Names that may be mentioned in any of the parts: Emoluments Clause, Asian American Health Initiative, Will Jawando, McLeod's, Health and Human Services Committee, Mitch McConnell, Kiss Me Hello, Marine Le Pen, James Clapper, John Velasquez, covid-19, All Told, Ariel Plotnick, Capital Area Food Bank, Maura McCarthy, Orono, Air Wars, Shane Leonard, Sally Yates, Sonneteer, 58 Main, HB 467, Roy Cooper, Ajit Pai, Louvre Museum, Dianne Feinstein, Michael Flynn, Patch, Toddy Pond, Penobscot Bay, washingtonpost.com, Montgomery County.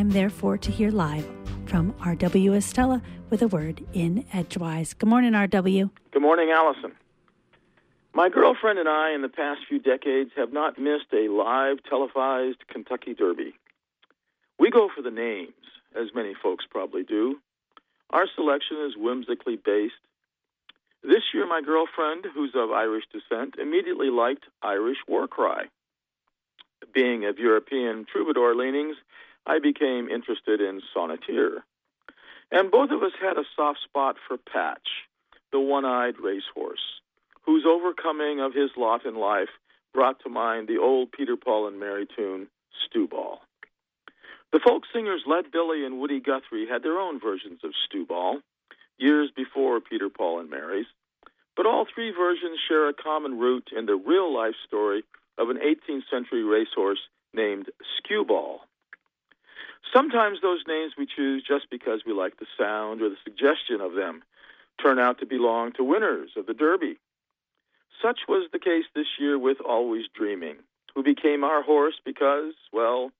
time, therefore, to hear live from R.W. Estela with a word in Edgewise. Good morning, R.W. Good morning, Allison. My girlfriend and I, in the past few decades, have not missed a live, televised Kentucky Derby. We go for the names, as many folks probably do. Our selection is whimsically based. This year, my girlfriend, who's of Irish descent, immediately liked Irish War Cry. Being of European troubadour leanings, I became interested in Sonneteer. And both of us had a soft spot for Patch, the one-eyed racehorse, whose overcoming of his lot in life brought to mind the old Peter, Paul, and Mary tune, Stewball. The folk singers Leadbelly and Woody Guthrie had their own versions of Stewball, years before Peter, Paul, and Mary's, but all three versions share a common root in the real-life story of an 18th century racehorse named Skewball. Sometimes those names we choose just because we like the sound or the suggestion of them turn out to belong to winners of the Derby. Such was the case this year with Always Dreaming, who became our horse because, well,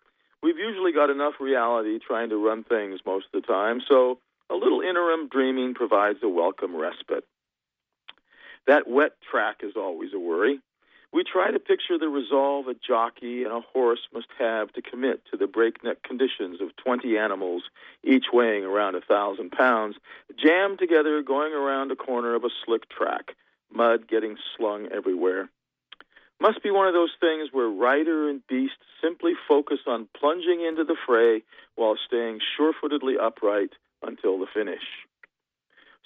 we've usually got enough reality trying to run things most of the time, so a little interim dreaming provides a welcome respite. That wet track is always a worry. We try to picture the resolve a jockey and a horse must have to commit to the breakneck conditions of 20 animals, each weighing around 1,000 pounds, jammed together going around a corner of a slick track, mud getting slung everywhere. Must be one of those things where rider and beast simply focus on plunging into the fray while staying sure-footedly upright until the finish.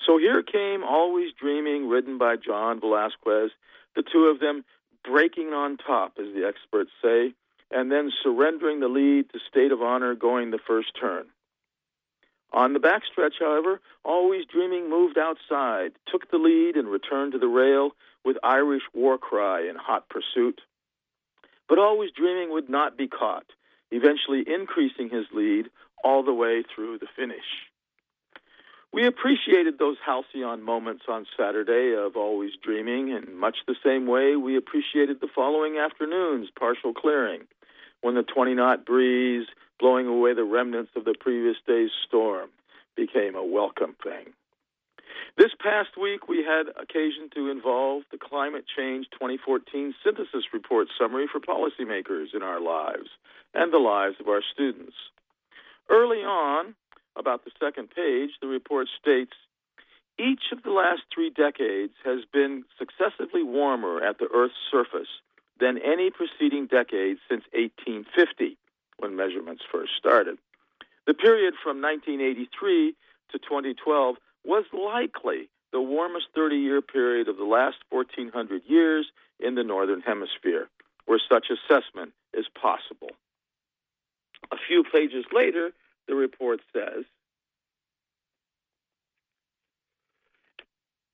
So here came Always Dreaming, ridden by John Velasquez, the two of them breaking on top, as the experts say, and then surrendering the lead to State of Honor going the first turn. On the backstretch, however, Always Dreaming moved outside, took the lead, and returned to the rail with Irish War Cry in hot pursuit. But Always Dreaming would not be caught, eventually increasing his lead all the way through the finish. We appreciated those halcyon moments on Saturday of Always Dreaming in much the same way we appreciated the following afternoon's partial clearing, when the 20-knot breeze, blowing away the remnants of the previous day's storm, became a welcome thing. This past week, we had occasion to involve the Climate Change 2014 Synthesis Report summary for policymakers in our lives and the lives of our students. Early on, about the second page, the report states, each of the last three decades has been successively warmer at the Earth's surface than any preceding decade since 1850, when measurements first started. The period from 1983 to 2012 was likely the warmest 30-year period of the last 1,400 years in the Northern Hemisphere, where such assessment is possible. A few pages later, the report says,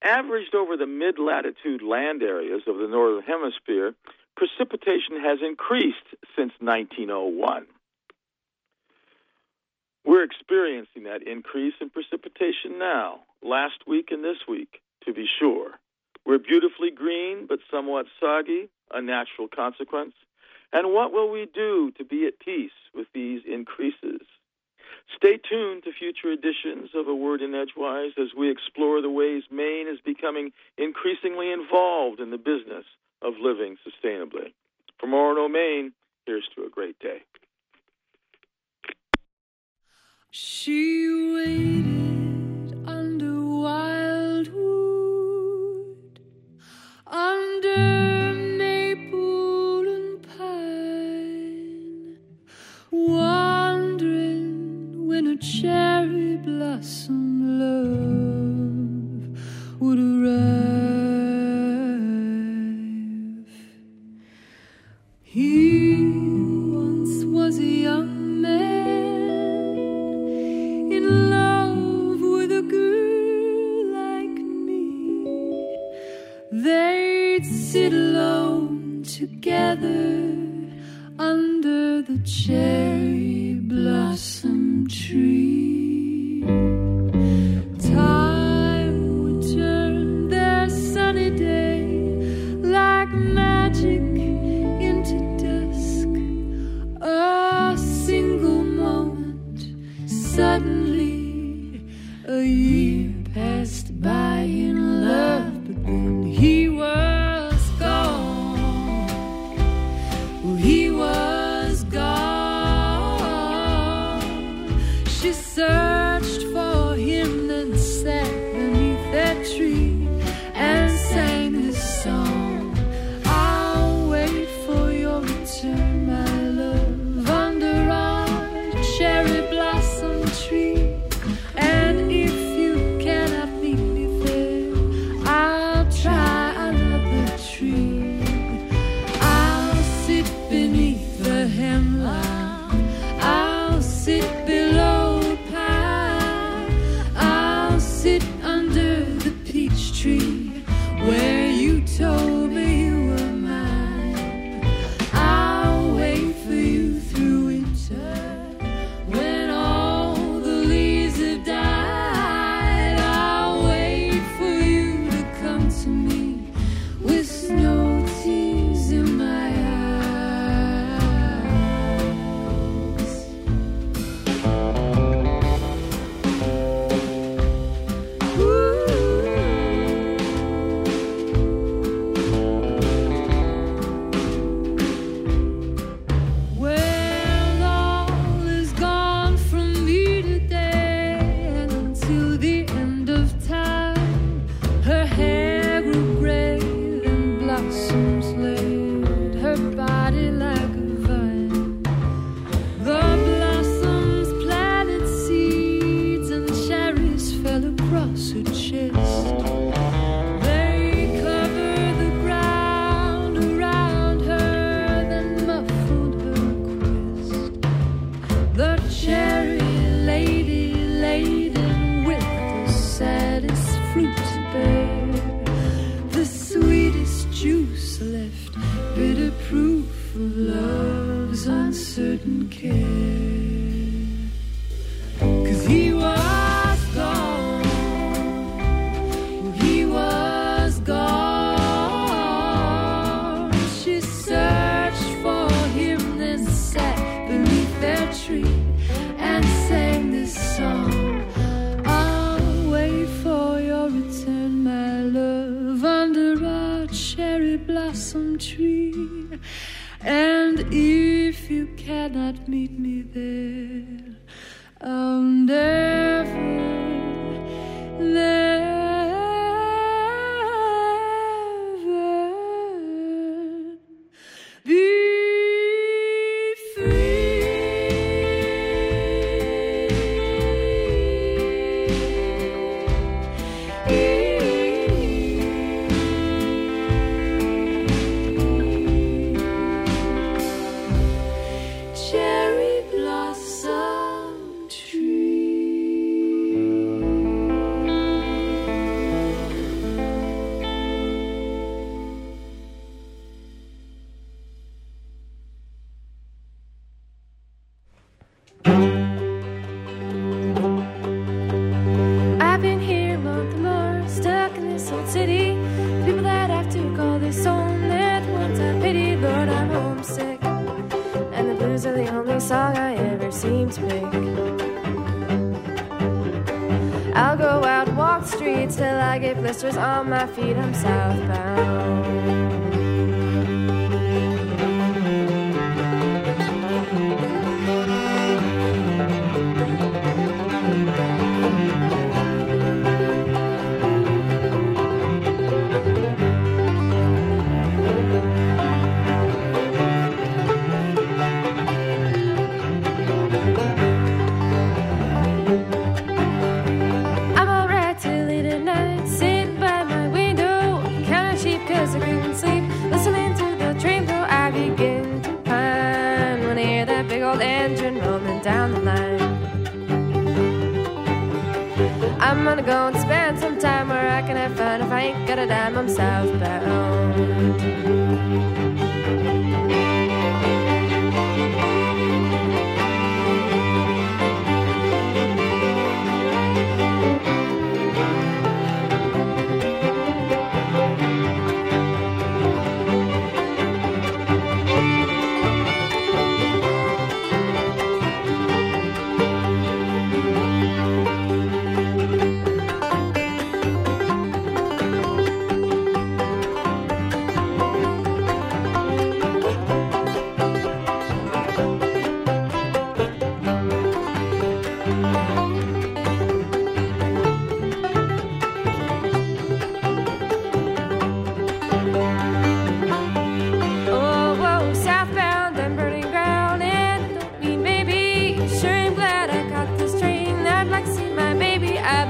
averaged over the mid-latitude land areas of the Northern Hemisphere, precipitation has increased since 1901. We're experiencing that increase in precipitation now, last week and this week, to be sure. We're beautifully green but somewhat soggy, a natural consequence. And what will we do to be at peace with these increases? Stay tuned to future editions of A Word in Edgewise as we explore the ways Maine is becoming increasingly involved in the business of living sustainably. From Orono, Maine, here's to a great day. She waited under wildwood, under maple and pine, wondering when a cherry blossom love would arrive. He once was a young man, sit alone together under the cherry blossom tree. Time would turn their sunny day like magic into dusk. A single moment suddenly a year passed by in love, but then he was gone. Well, he was gone. She searched for him, then sat beneath that tree and sang this song. I'll wait for your return, my love, under our cherry blossom tree.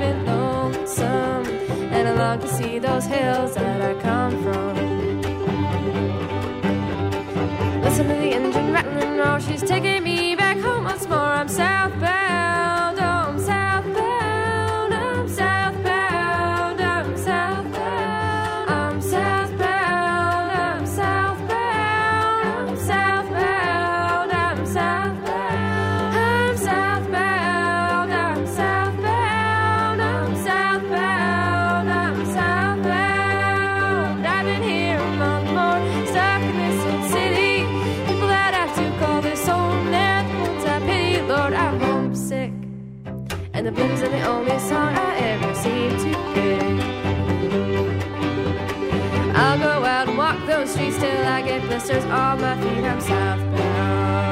been lonesome, and I long to see those hills that I come from. Listen to the engine rattling, oh, she's taking me back home once more. I'm southbound, oh, I'm southbound, I'm southbound, I'm southbound, I'm southbound, I'm southbound, I'm southbound, I'm southbound. And the blues are the only song I ever seem to get. I'll go out and walk those streets till I get blisters on my feet. I'm southbound.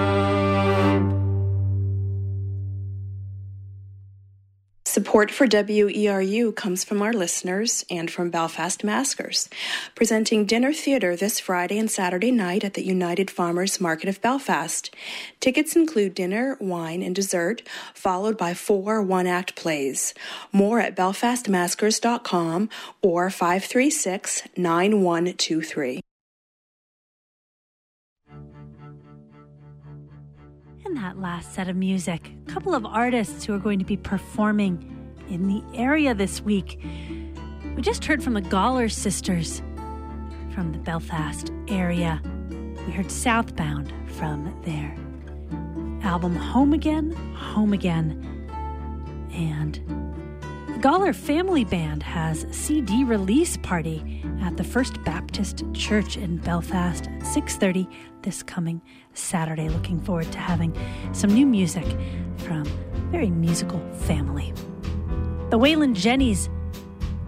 Support for WERU comes from our listeners and from Belfast Maskers, presenting dinner theater this Friday and Saturday night at the United Farmers Market of Belfast. Tickets include dinner, wine, and dessert, followed by 4 one-act plays. More at belfastmaskers.com or 536-9123. In that last set of music, a couple of artists who are going to be performing in the area this week. We just heard from the Gawler sisters from the Belfast area. We heard Southbound from their album Home Again. And the Gawler Family Band has CD release party at the First Baptist Church in Belfast at 6:30 this coming Saturday. Looking forward to having some new music from a very musical family. The Wayland Jennys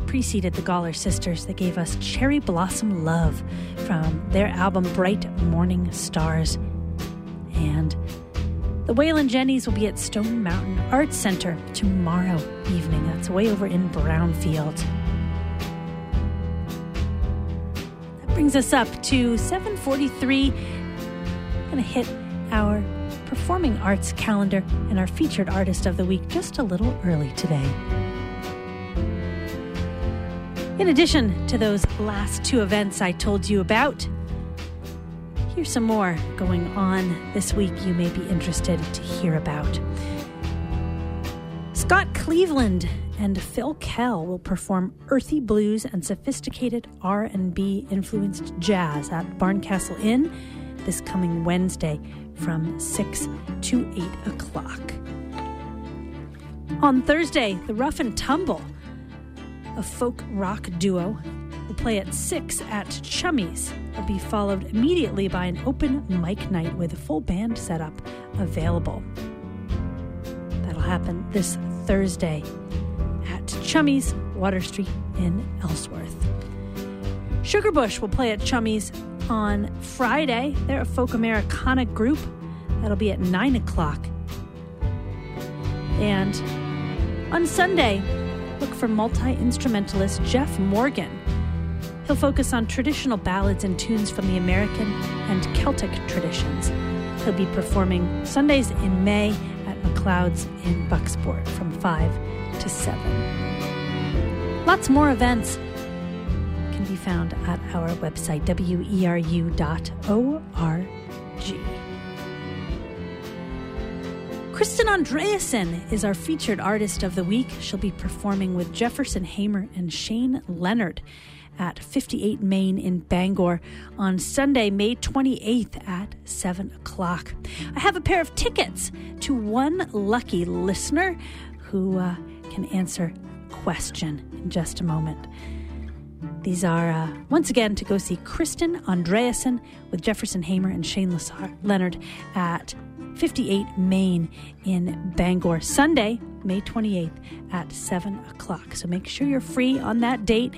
preceded the Gawler sisters. They gave us Cherry Blossom Love from their album Bright Morning Stars. And the Wayland Jennys will be at Stone Mountain Arts Center tomorrow evening. That's way over in Brownfield. That brings us up to 7:43. I'm going to hit our performing arts calendar and our featured artist of the week just a little early today. In addition to those last two events I told you about, here's some more going on this week you may be interested to hear about. Scott Cleveland and Phil Kell will perform earthy blues and sophisticated R&B influenced jazz at Barncastle Inn this coming Wednesday from 6 to 8 o'clock. On Thursday, the Rough and Tumble, a folk rock duo, will play at 6 at Chummies. Will be followed immediately by an open mic night with a full band setup available. That'll happen this Thursday at Chummies, Water Street in Ellsworth. Sugarbush will play at Chummies on Friday. They're a folk Americana group. That'll be at 9 o'clock. And on Sunday, look for multi-instrumentalist Jeff Morgan. He'll focus on traditional ballads and tunes from the American and Celtic traditions. He'll be performing Sundays in May at McLeod's in Bucksport from 5 to 7. Lots more events can be found at our website, weru.org. Kristen Andreassen is our featured artist of the week. She'll be performing with Jefferson Hamer and Shane Leonard at 58 Main in Bangor on Sunday, May 28th at 7 o'clock. I have a pair of tickets to one lucky listener who can answer a question in just a moment. These are, once again, to go see Kristen Andreassen with Jefferson Hamer and Shane Leonard at 58 Main in Bangor, Sunday, May 28th at 7 o'clock. So make sure you're free on that date.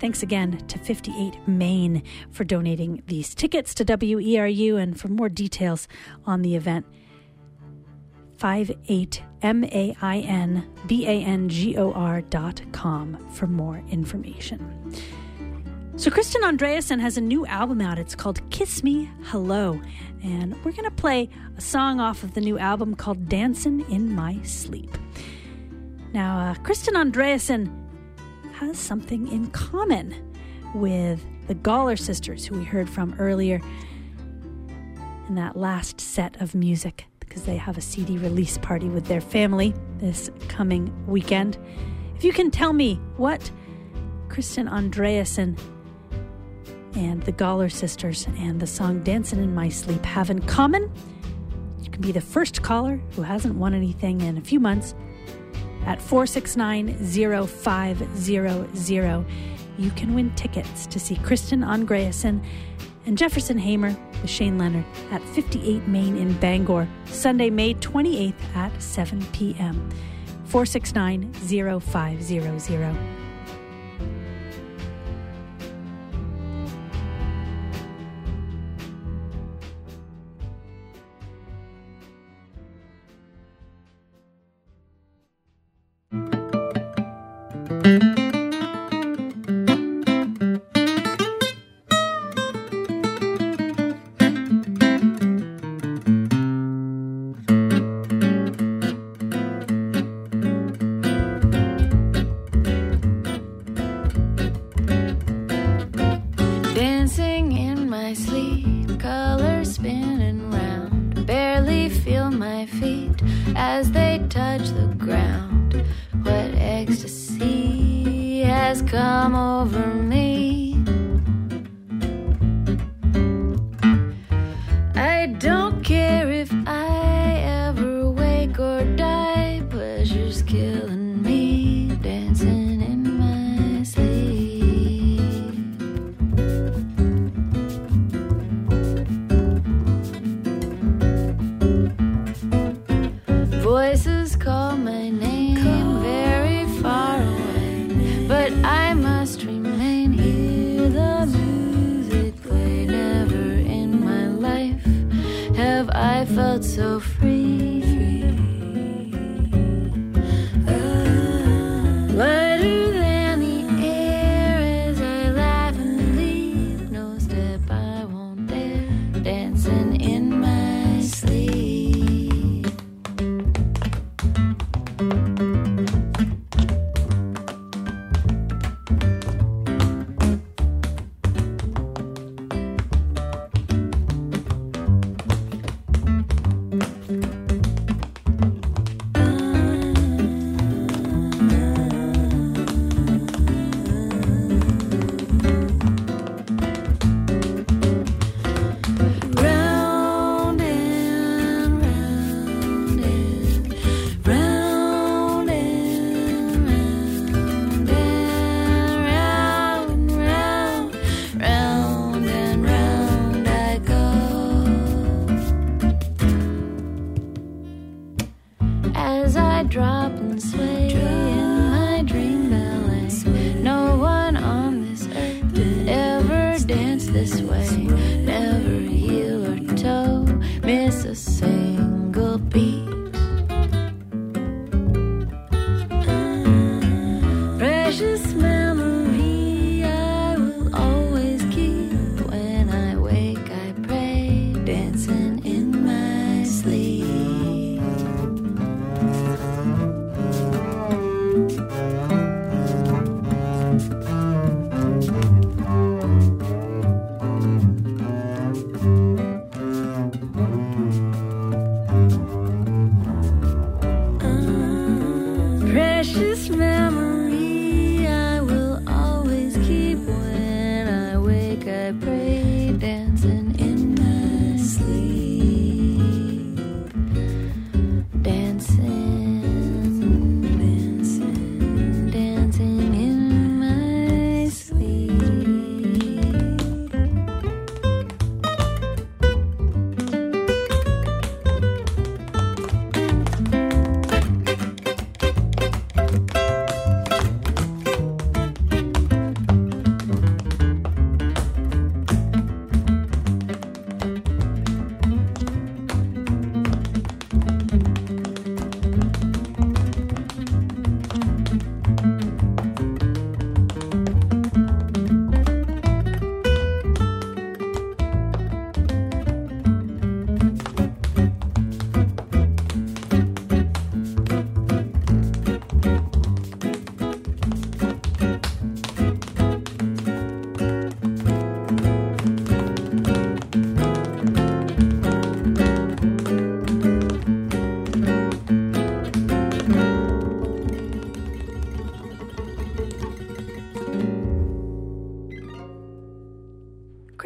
Thanks again to 58 Main for donating these tickets to WERU. And for more details on the event, 58mainbangor.com for more information. So Kristen Andreassen has a new album out. It's called Kiss Me Hello. And we're going to play a song off of the new album called Dancing in My Sleep. Now, Kristen Andreassen has something in common with the Gawler sisters, who we heard from earlier in that last set of music, because they have a CD release party with their family this coming weekend. If you can tell me what Kristen Andreassen and the Gawler sisters and the song Dancing in My Sleep have in common, you can be the first caller who hasn't won anything in a few months at 469-0500. You can win tickets to see Kristen Andreassen and Jefferson Hamer with Shane Leonard at 58 Main in Bangor, Sunday, May 28th at 7 p.m. 469-0500.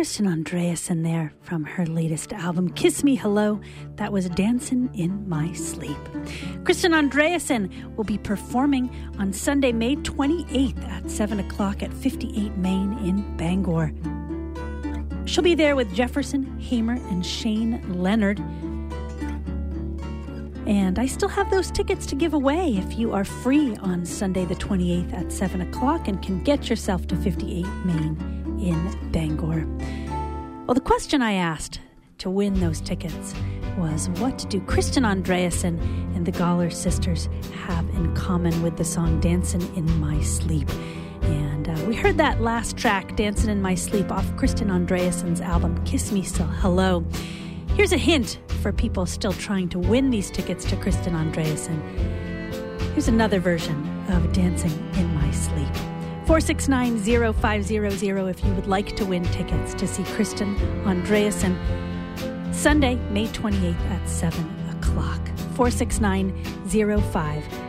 Kristen Andreassen there from her latest album, Kiss Me Hello. That was Dancing in My Sleep. Kristen Andreassen will be performing on Sunday, May 28th at 7 o'clock at 58 Main in Bangor. She'll be there with Jefferson Hamer and Shane Leonard. And I still have those tickets to give away if you are free on Sunday the 28th at 7 o'clock and can get yourself to 58 Main in Bangor. Well, the question I asked to win those tickets was, what do Kristen Andreassen and the Gawler sisters have in common with the song Dancing in My Sleep? And we heard that last track, Dancing in My Sleep, off Kristen Andreassen's album, Kiss Me Hello. Here's a hint for people still trying to win these tickets to Kristen Andreassen. Here's another version of Dancing in My Sleep. 469-0500 if you would like to win tickets to see Kristen Andreassen Sunday, May 28th at 7 o'clock. 469-0500.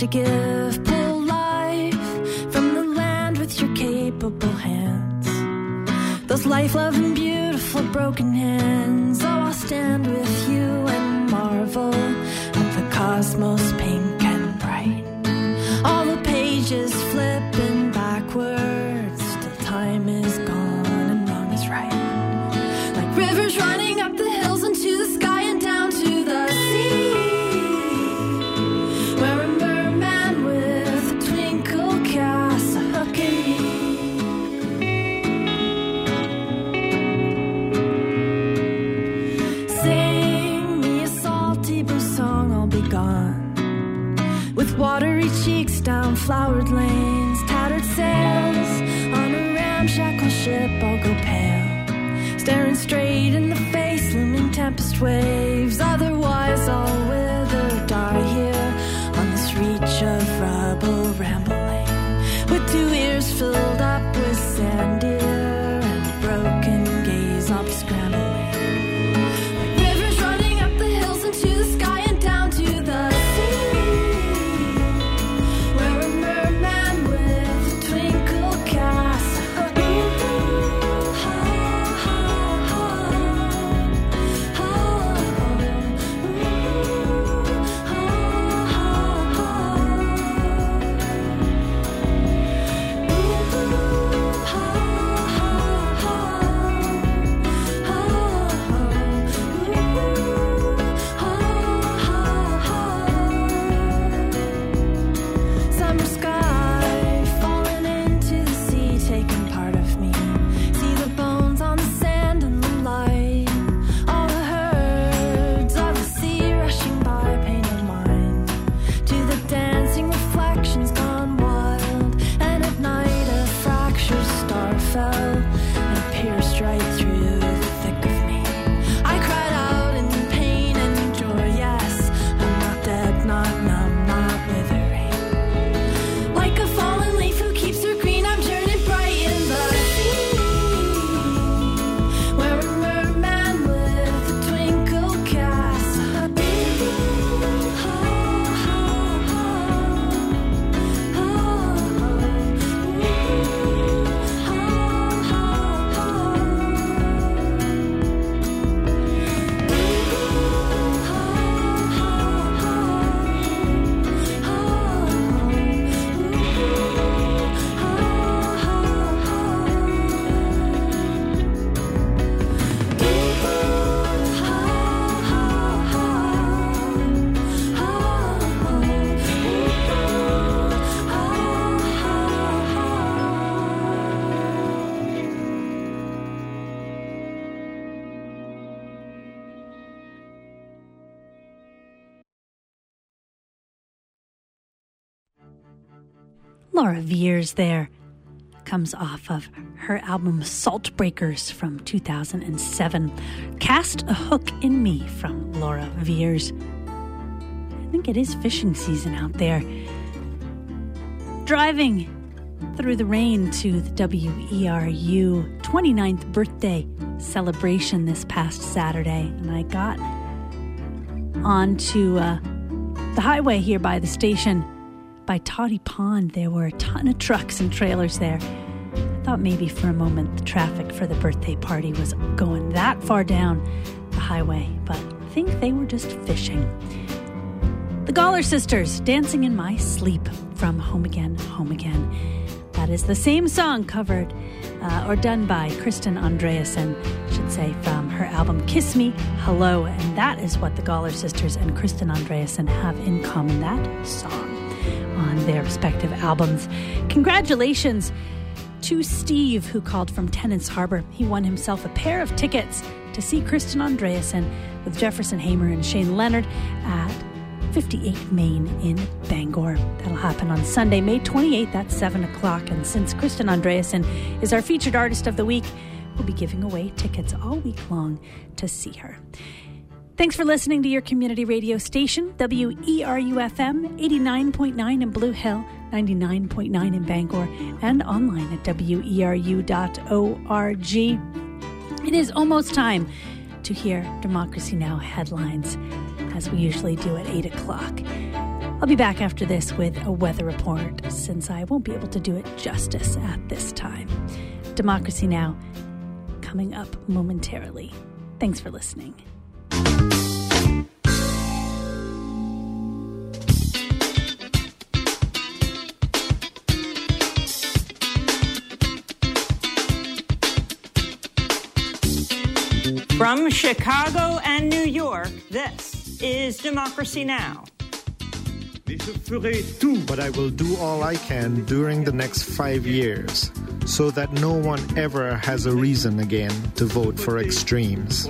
To give, pull life from the land with your capable hands. Those life-loving, beautiful, broken hands. Oh, I'll stand with you and marvel at the cosmos, pink and bright. All the pages flipping backwards till time is gone and wrong is right. Like rivers running up the hills into the sky and down to the sea. Watery cheeks down flowered lanes, tattered sails on a ramshackle ship, all go pale, staring straight in the face, looming tempest waves. Otherwise I'll wither, die here on this reach of rubble, rambling with 2 ears filled up with sand, deer, and a broken gaze, I'm scrambling. Laura Vere's there. Comes off of her album Saltbreakers from 2007. Cast a Hook in Me from Laura Vere's. I think it is fishing season out there. Driving through the rain to the WERU 29th birthday celebration this past Saturday, and I got onto the highway here by the station by Toddy Pond. There were a ton of trucks and trailers there. I thought maybe for a moment the traffic for the birthday party was going that far down the highway, but I think they were just fishing. The Gawler Sisters, Dancing in My Sleep from Home Again, Home Again. That is the same song covered or done by Kristen Andreassen, I should say, from her album Kiss Me Hello. And that is what the Gawler Sisters and Kristen Andreassen have in common, that song on their respective albums. Congratulations to Steve, who called from Tennants Harbor. He won himself a pair of tickets to see Kristen Andreassen with Jefferson Hamer and Shane Leonard at 58 Main in Bangor. That'll happen on Sunday, May 28th at 7 o'clock. And since Kristen Andreassen is our featured artist of the week, we'll be giving away tickets all week long to see her. Thanks for listening to your community radio station, WERU-FM 89.9 in Blue Hill, 99.9 in Bangor, and online at weru.org. It is almost time to hear Democracy Now! Headlines, as we usually do at 8 o'clock. I'll be back after this with a weather report, since I won't be able to do it justice at this time. Democracy Now! Coming up momentarily. Thanks for listening. From Chicago and New York, this is Democracy Now! But I will do all I can during the next 5 years so that no one ever has a reason again to vote for extremes.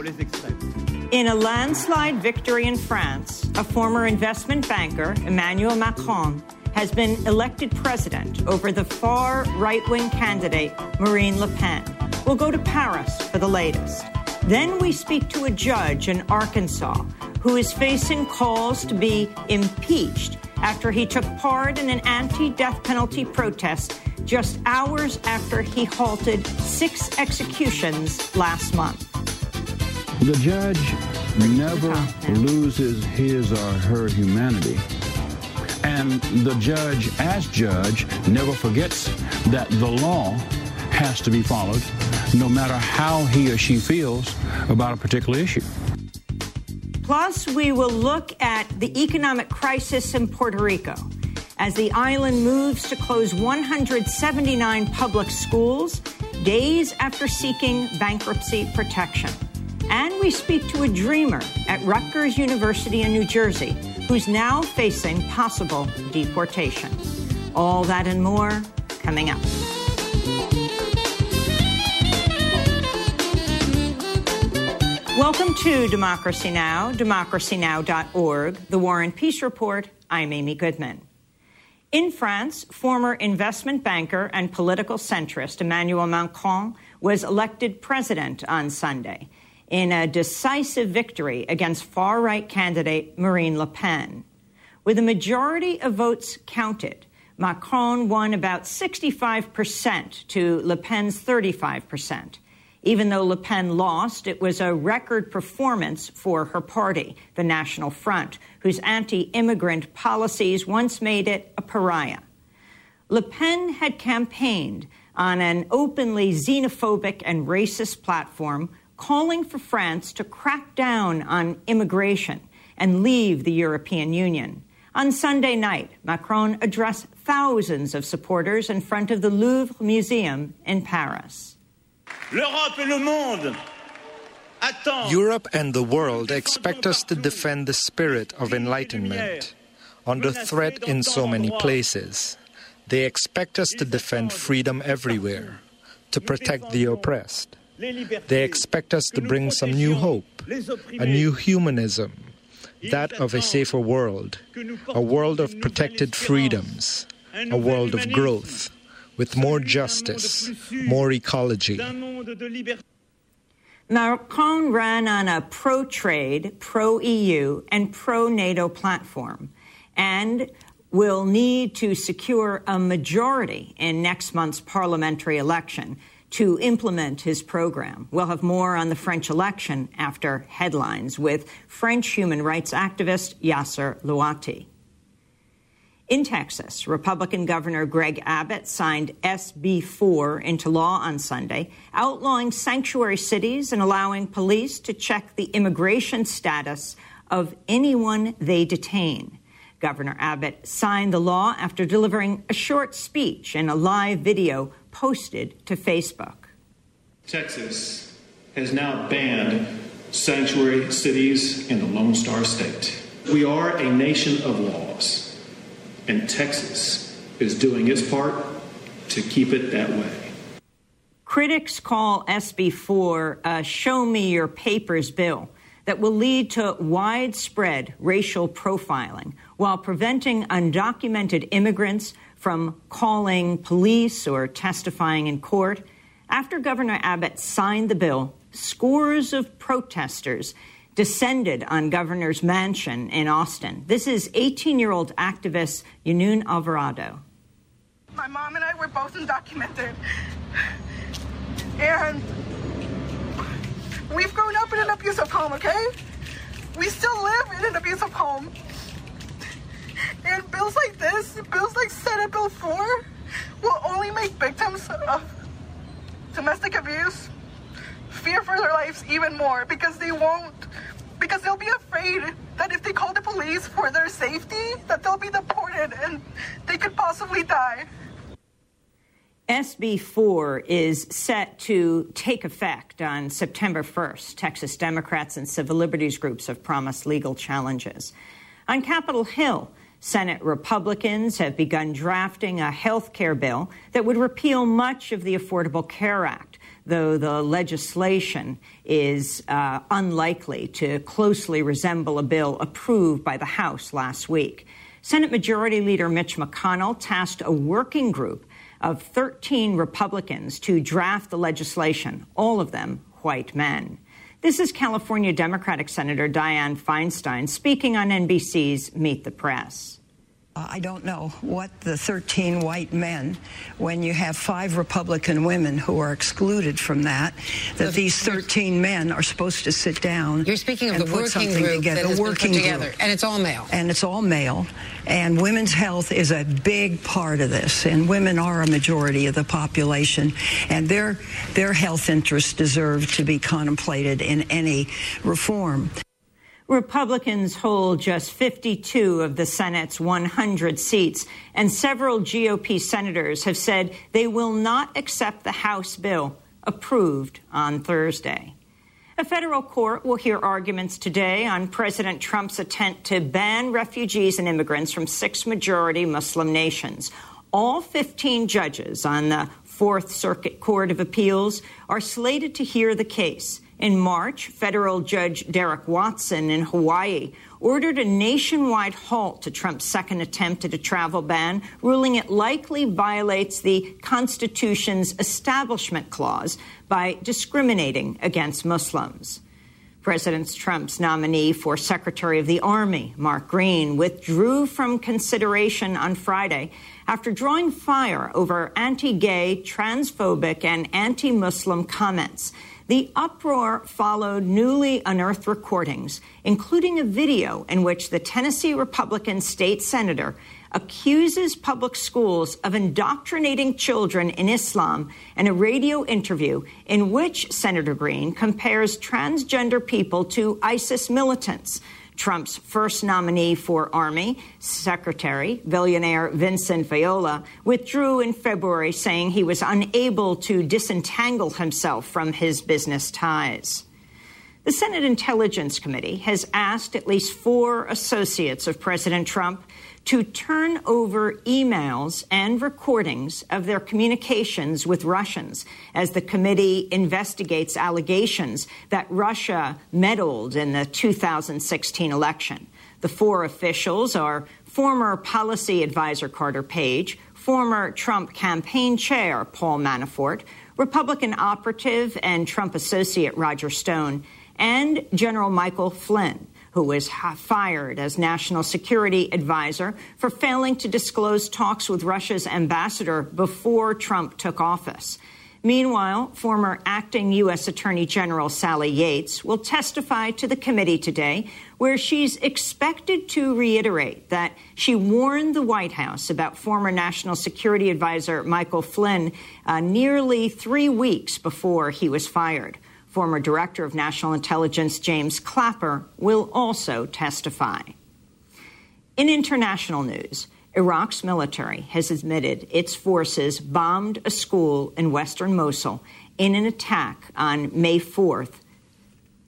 In a landslide victory in France, a former investment banker, Emmanuel Macron, has been elected president over the far right-wing candidate, Marine Le Pen. We'll go to Paris for the latest. Then we speak to a judge in Arkansas who is facing calls to be impeached after he took part in an anti-death penalty protest just hours after he halted 6 executions last month. The judge never loses his or her humanity. And the judge, as judge, never forgets that the law has to be followed, no matter how he or she feels about a particular issue. Plus, we will look at the economic crisis in Puerto Rico as the island moves to close 179 public schools days after seeking bankruptcy protection. And we speak to a dreamer at Rutgers University in New Jersey who's now facing possible deportation. All that and more coming up. Welcome to Democracy Now!, democracynow.org, The War and Peace Report. I'm Amy Goodman. In France, former investment banker and political centrist Emmanuel Macron was elected president on Sunday in a decisive victory against far-right candidate Marine Le Pen. With a majority of votes counted, Macron won about 65% to Le Pen's 35%. Even though Le Pen lost, it was a record performance for her party, the National Front, whose anti-immigrant policies once made it a pariah. Le Pen had campaigned on an openly xenophobic and racist platform, calling for France to crack down on immigration and leave the European Union. On Sunday night, Macron addressed thousands of supporters in front of the Louvre Museum in Paris. Europe and the world expect us to defend the spirit of enlightenment, under threat in so many places. They expect us to defend freedom everywhere, to protect the oppressed. They expect us to bring some new hope, a new humanism, that of a safer world, a world of protected freedoms, a world of growth, with more justice, more ecology. Macron ran on a pro-trade, pro-EU, and pro-NATO platform, and will need to secure a majority in next month's parliamentary election to implement his program. We'll have more on the French election after headlines with French human rights activist Yasser Louati. In Texas, Republican Governor Greg Abbott signed SB4 into law on Sunday, outlawing sanctuary cities and allowing police to check the immigration status of anyone they detain. Governor Abbott signed the law after delivering a short speech and a live video posted to Facebook. Texas has now banned sanctuary cities in the Lone Star State. We are a nation of laws, and Texas is doing its part to keep it that way. Critics call SB4 a show-me-your-papers bill that will lead to widespread racial profiling while preventing undocumented immigrants from calling police or testifying in court. After Governor Abbott signed the bill, scores of protesters descended on Governor's mansion in Austin. This is 18-year-old activist Yanun Alvarado. My mom and I were both undocumented. And we've grown up in an abusive home, okay? We still live in an abusive home. And bills like this, bills like Senate Bill 4, will only make victims of domestic abuse fear for their lives even more, because they'll be afraid that if they call the police for their safety, that they'll be deported and they could possibly die. SB 4 is set to take effect on September 1st. Texas Democrats and civil liberties groups have promised legal challenges. On Capitol Hill, Senate Republicans have begun drafting a health care bill that would repeal much of the Affordable Care Act, though the legislation is unlikely to closely resemble a bill approved by the House last week. Senate Majority Leader Mitch McConnell tasked a working group of 13 Republicans to draft the legislation, all of them white men. This is California Democratic Senator Dianne Feinstein speaking on NBC's Meet the Press. I don't know what the 13 white men, when you have 5 Republican women who are excluded from that these 13 men are supposed to sit down. You're speaking of the working group together, that has been put together, and it's all male. And it's all male. And women's health is a big part of this, and women are a majority of the population, and their health interests deserve to be contemplated in any reform. Republicans hold just 52 of the Senate's 100 seats, and several GOP senators have said they will not accept the House bill approved on Thursday. A federal court will hear arguments today on President Trump's attempt to ban refugees and immigrants from 6 majority Muslim nations. All 15 judges on the Fourth Circuit Court of Appeals are slated to hear the case. In March, federal Judge Derek Watson in Hawaii ordered a nationwide halt to Trump's second attempt at a travel ban, ruling it likely violates the Constitution's Establishment Clause by discriminating against Muslims. President Trump's nominee for Secretary of the Army, Mark Green, withdrew from consideration on Friday after drawing fire over anti-gay, transphobic, and anti-Muslim comments. The uproar followed newly unearthed recordings, including a video in which the Tennessee Republican state senator accuses public schools of indoctrinating children in Islam and a radio interview in which Senator Green compares transgender people to ISIS militants. Trump's first nominee for Army Secretary, billionaire Vincent Viola, withdrew in February, saying he was unable to disentangle himself from his business ties. The Senate Intelligence Committee has asked at least 4 associates of President Trump to turn over emails and recordings of their communications with Russians as the committee investigates allegations that Russia meddled in the 2016 election. The 4 officials are former policy advisor Carter Page, former Trump campaign chair Paul Manafort, Republican operative and Trump associate Roger Stone, and General Michael Flynn, who was fired as National Security Advisor for failing to disclose talks with Russia's ambassador before Trump took office. Meanwhile, former acting U.S. Attorney General Sally Yates will testify to the committee today, where she's expected to reiterate that she warned the White House about former National Security Advisor Michael Flynn nearly 3 weeks before he was fired. Former Director of National Intelligence James Clapper will also testify. In international news, Iraq's military has admitted its forces bombed a school in western Mosul in an attack on May 4th.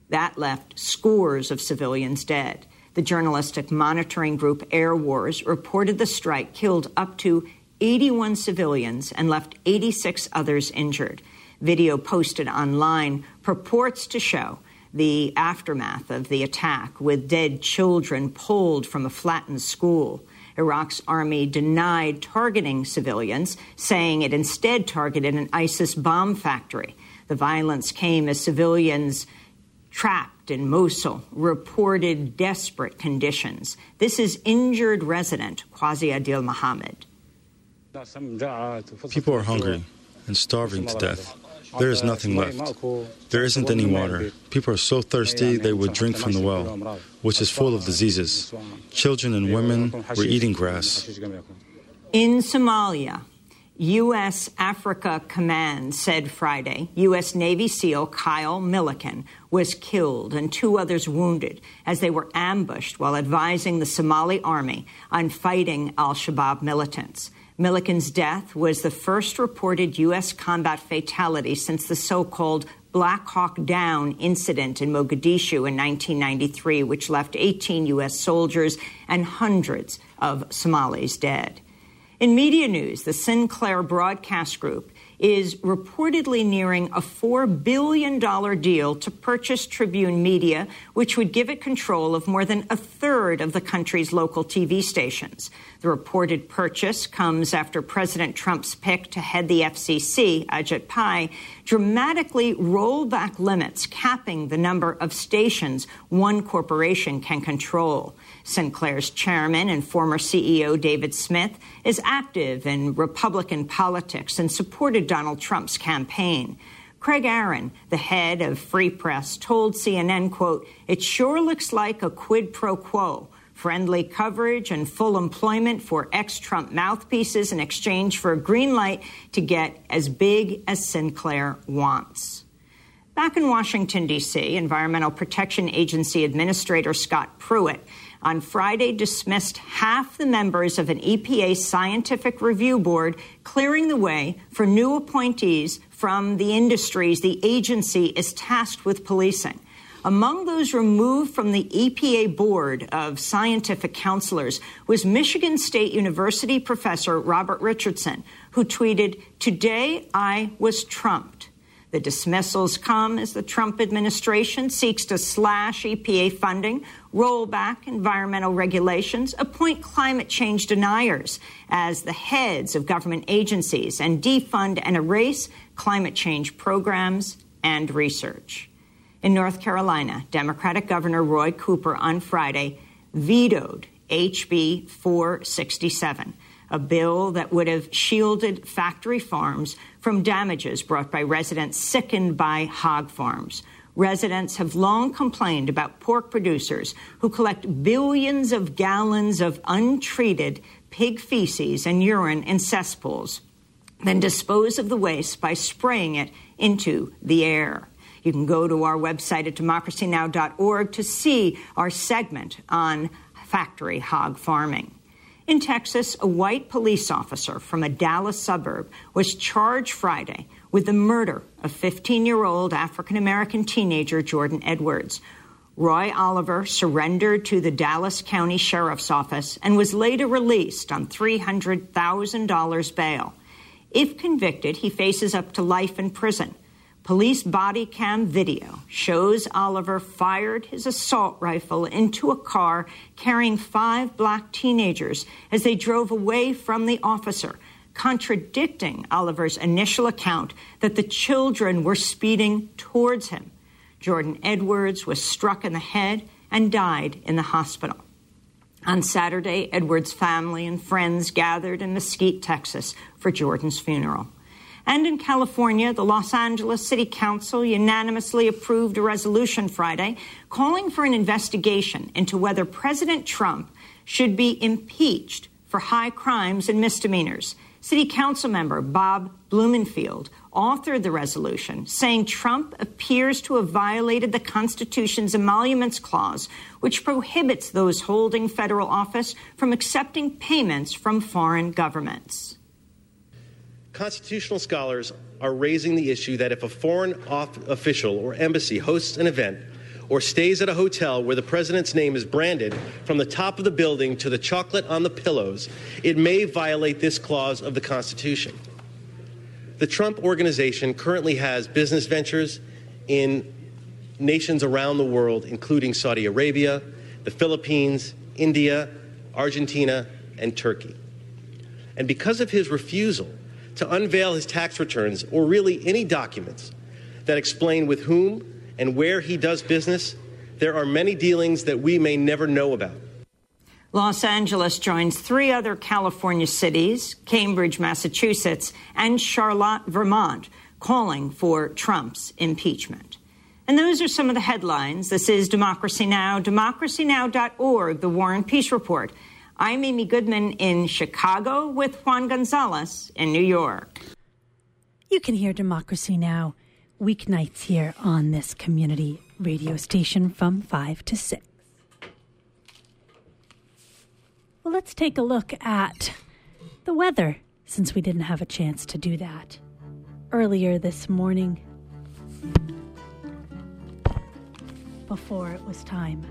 That left scores of civilians dead. The journalistic monitoring group Air Wars reported the strike killed up to 81 civilians and left 86 others injured. Video posted online purports to show the aftermath of the attack, with dead children pulled from a flattened school. Iraq's army denied targeting civilians, saying it instead targeted an ISIS bomb factory. The violence came as civilians trapped in Mosul reported desperate conditions. This is injured resident Qazi Adil Mohammed. People are hungry and starving to death. There is nothing left. There isn't any water. People are so thirsty they would drink from the well, which is full of diseases. Children and women were eating grass. In Somalia, U.S. Africa Command said Friday U.S. Navy SEAL Kyle Milliken was killed and 2 others wounded as they were ambushed while advising the Somali army on fighting al-Shabaab militants. Milliken's death was the first reported U.S. combat fatality since the so-called Black Hawk Down incident in Mogadishu in 1993, which left 18 U.S. soldiers and hundreds of Somalis dead. In media news, the Sinclair Broadcast Group is reportedly nearing a $4 billion deal to purchase Tribune Media, which would give it control of more than a third of the country's local TV stations. The reported purchase comes after President Trump's pick to head the FCC, Ajit Pai, dramatically rolled back limits, capping the number of stations one corporation can control. Sinclair's chairman and former CEO David Smith is active in Republican politics and supported Donald Trump's campaign. Craig Aaron, the head of Free Press, told CNN, quote, "It sure looks like a quid pro quo, friendly coverage and full employment for ex-Trump mouthpieces in exchange for a green light to get as big as Sinclair wants." Back in Washington, D.C., Environmental Protection Agency Administrator Scott Pruitt on Friday dismissed half the members of an EPA scientific review board, clearing the way for new appointees from the industries the agency is tasked with policing. Among those removed from the EPA board of scientific counselors was Michigan State University professor Robert Richardson, who tweeted, "Today I was trumped." The dismissals come as the Trump administration seeks to slash EPA funding, roll back environmental regulations, appoint climate change deniers as the heads of government agencies, and defund and erase climate change programs and research. In North Carolina, Democratic Governor Roy Cooper on Friday vetoed HB 467, a bill that would have shielded factory farms from damages brought by residents sickened by hog farms. Residents have long complained about pork producers who collect billions of gallons of untreated pig feces and urine in cesspools, then dispose of the waste by spraying it into the air. You can go to our website at democracynow.org to see our segment on factory hog farming. In Texas, a white police officer from a Dallas suburb was charged Friday with the murder of 15-year-old African-American teenager Jordan Edwards. Roy Oliver surrendered to the Dallas County Sheriff's Office and was later released on $300,000 bail. If convicted, he faces up to life in prison. Police body cam video shows Oliver fired his assault rifle into a car carrying 5 black teenagers as they drove away from the officer, contradicting Oliver's initial account that the children were speeding towards him. Jordan Edwards was struck in the head and died in the hospital. On Saturday, Edwards' family and friends gathered in Mesquite, Texas, for Jordan's funeral. And in California, the Los Angeles City Council unanimously approved a resolution Friday calling for an investigation into whether President Trump should be impeached for high crimes and misdemeanors. City Council member Bob Blumenfield authored the resolution, saying Trump appears to have violated the Constitution's Emoluments Clause, which prohibits those holding federal office from accepting payments from foreign governments. Constitutional scholars are raising the issue that if a foreign official or embassy hosts an event or stays at a hotel where the president's name is branded from the top of the building to the chocolate on the pillows, it may violate this clause of the Constitution. The Trump Organization currently has business ventures in nations around the world, including Saudi Arabia, the Philippines, India, Argentina, and Turkey. And because of his refusal to unveil his tax returns or really any documents that explain with whom and where he does business, there are many dealings that we may never know about. Los Angeles joins three other California cities, Cambridge, Massachusetts, and Charlotte, Vermont, calling for Trump's impeachment. And those are some of the headlines. This is Democracy Now!, democracynow.org, The War and Peace Report. I'm Amy Goodman in Chicago with Juan Gonzalez in New York. You can hear Democracy Now! Weeknights here on this community radio station from 5 to 6. Well, let's take a look at the weather, since we didn't have a chance to do that earlier this morning before it was time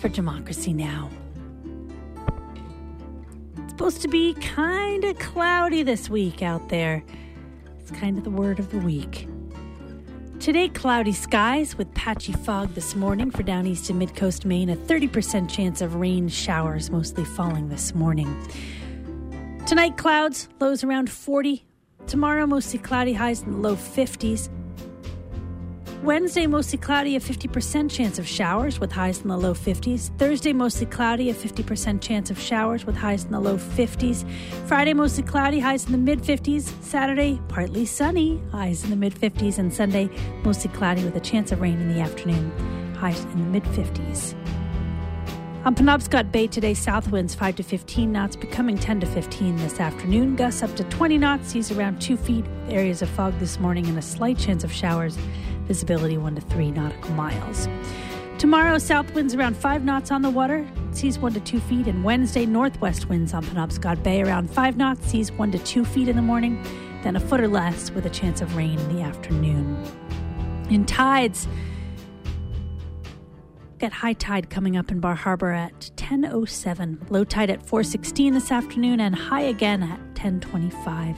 for Democracy Now! Supposed to be kind of cloudy this week out there. It's kind of the word of the week. Today, cloudy skies with patchy fog this morning for down east and mid-coast Maine. A 30% chance of rain showers, mostly falling this morning. Tonight, clouds, lows around 40. Tomorrow, mostly cloudy, highs in the low 50s. Wednesday, mostly cloudy, a 50% chance of showers with highs in the low 50s. Thursday, mostly cloudy, a 50% chance of showers with highs in the low 50s. Friday, mostly cloudy, highs in the mid-50s. Saturday, partly sunny, highs in the mid-50s. And Sunday, mostly cloudy with a chance of rain in the afternoon, highs in the mid-50s. On Penobscot Bay today, south winds 5 to 15 knots, becoming 10 to 15 this afternoon. Gusts up to 20 knots, seas around 2 feet. Areas of fog this morning and a slight chance of showers. Visibility 1 to 3 nautical miles. Tomorrow, south winds around 5 knots on the water, seas 1 to 2 feet. And Wednesday, northwest winds on Penobscot Bay around 5 knots, seas 1 to 2 feet in the morning, then a foot or less with a chance of rain in the afternoon. In tides, at high tide coming up in Bar Harbor at 10:07, low tide at 4:16 this afternoon, and high again at 10:25.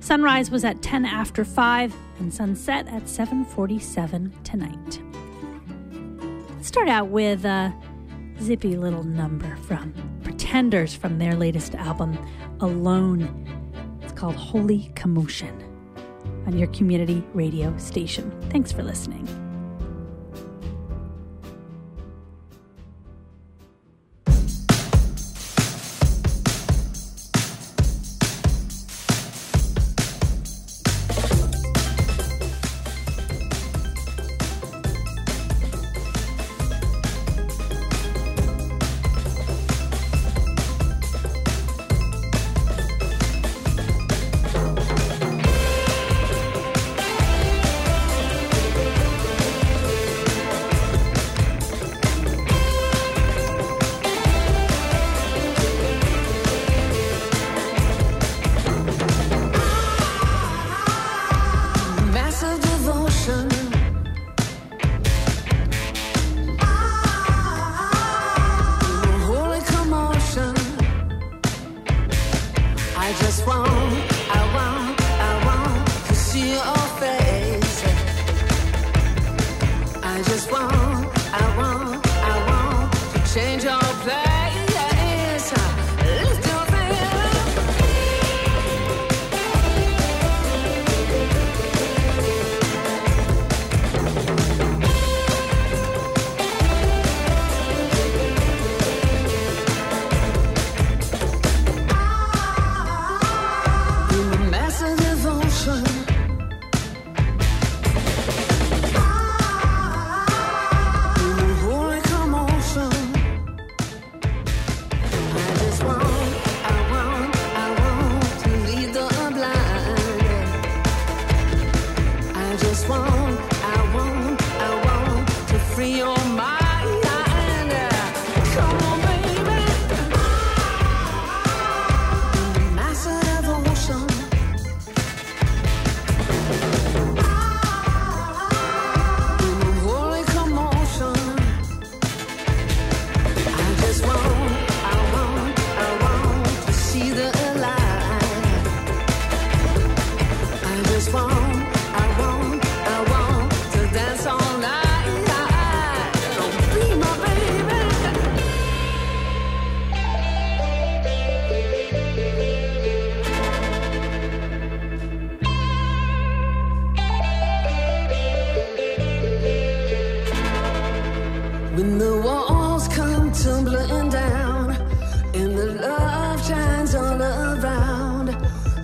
Sunrise was at 10 after 5, and sunset at 7:47 tonight. Let's start out with a zippy little number from Pretenders from their latest album, Alone. It's called Holy Commotion on your community radio station. Thanks for listening. Change your place, lift your veil.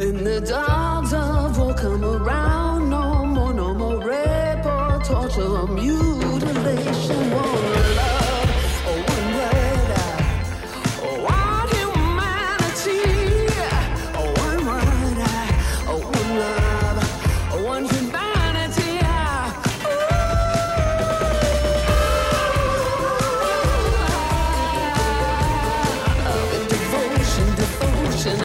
Then the dogs of war come around, no more rape or torture or mute.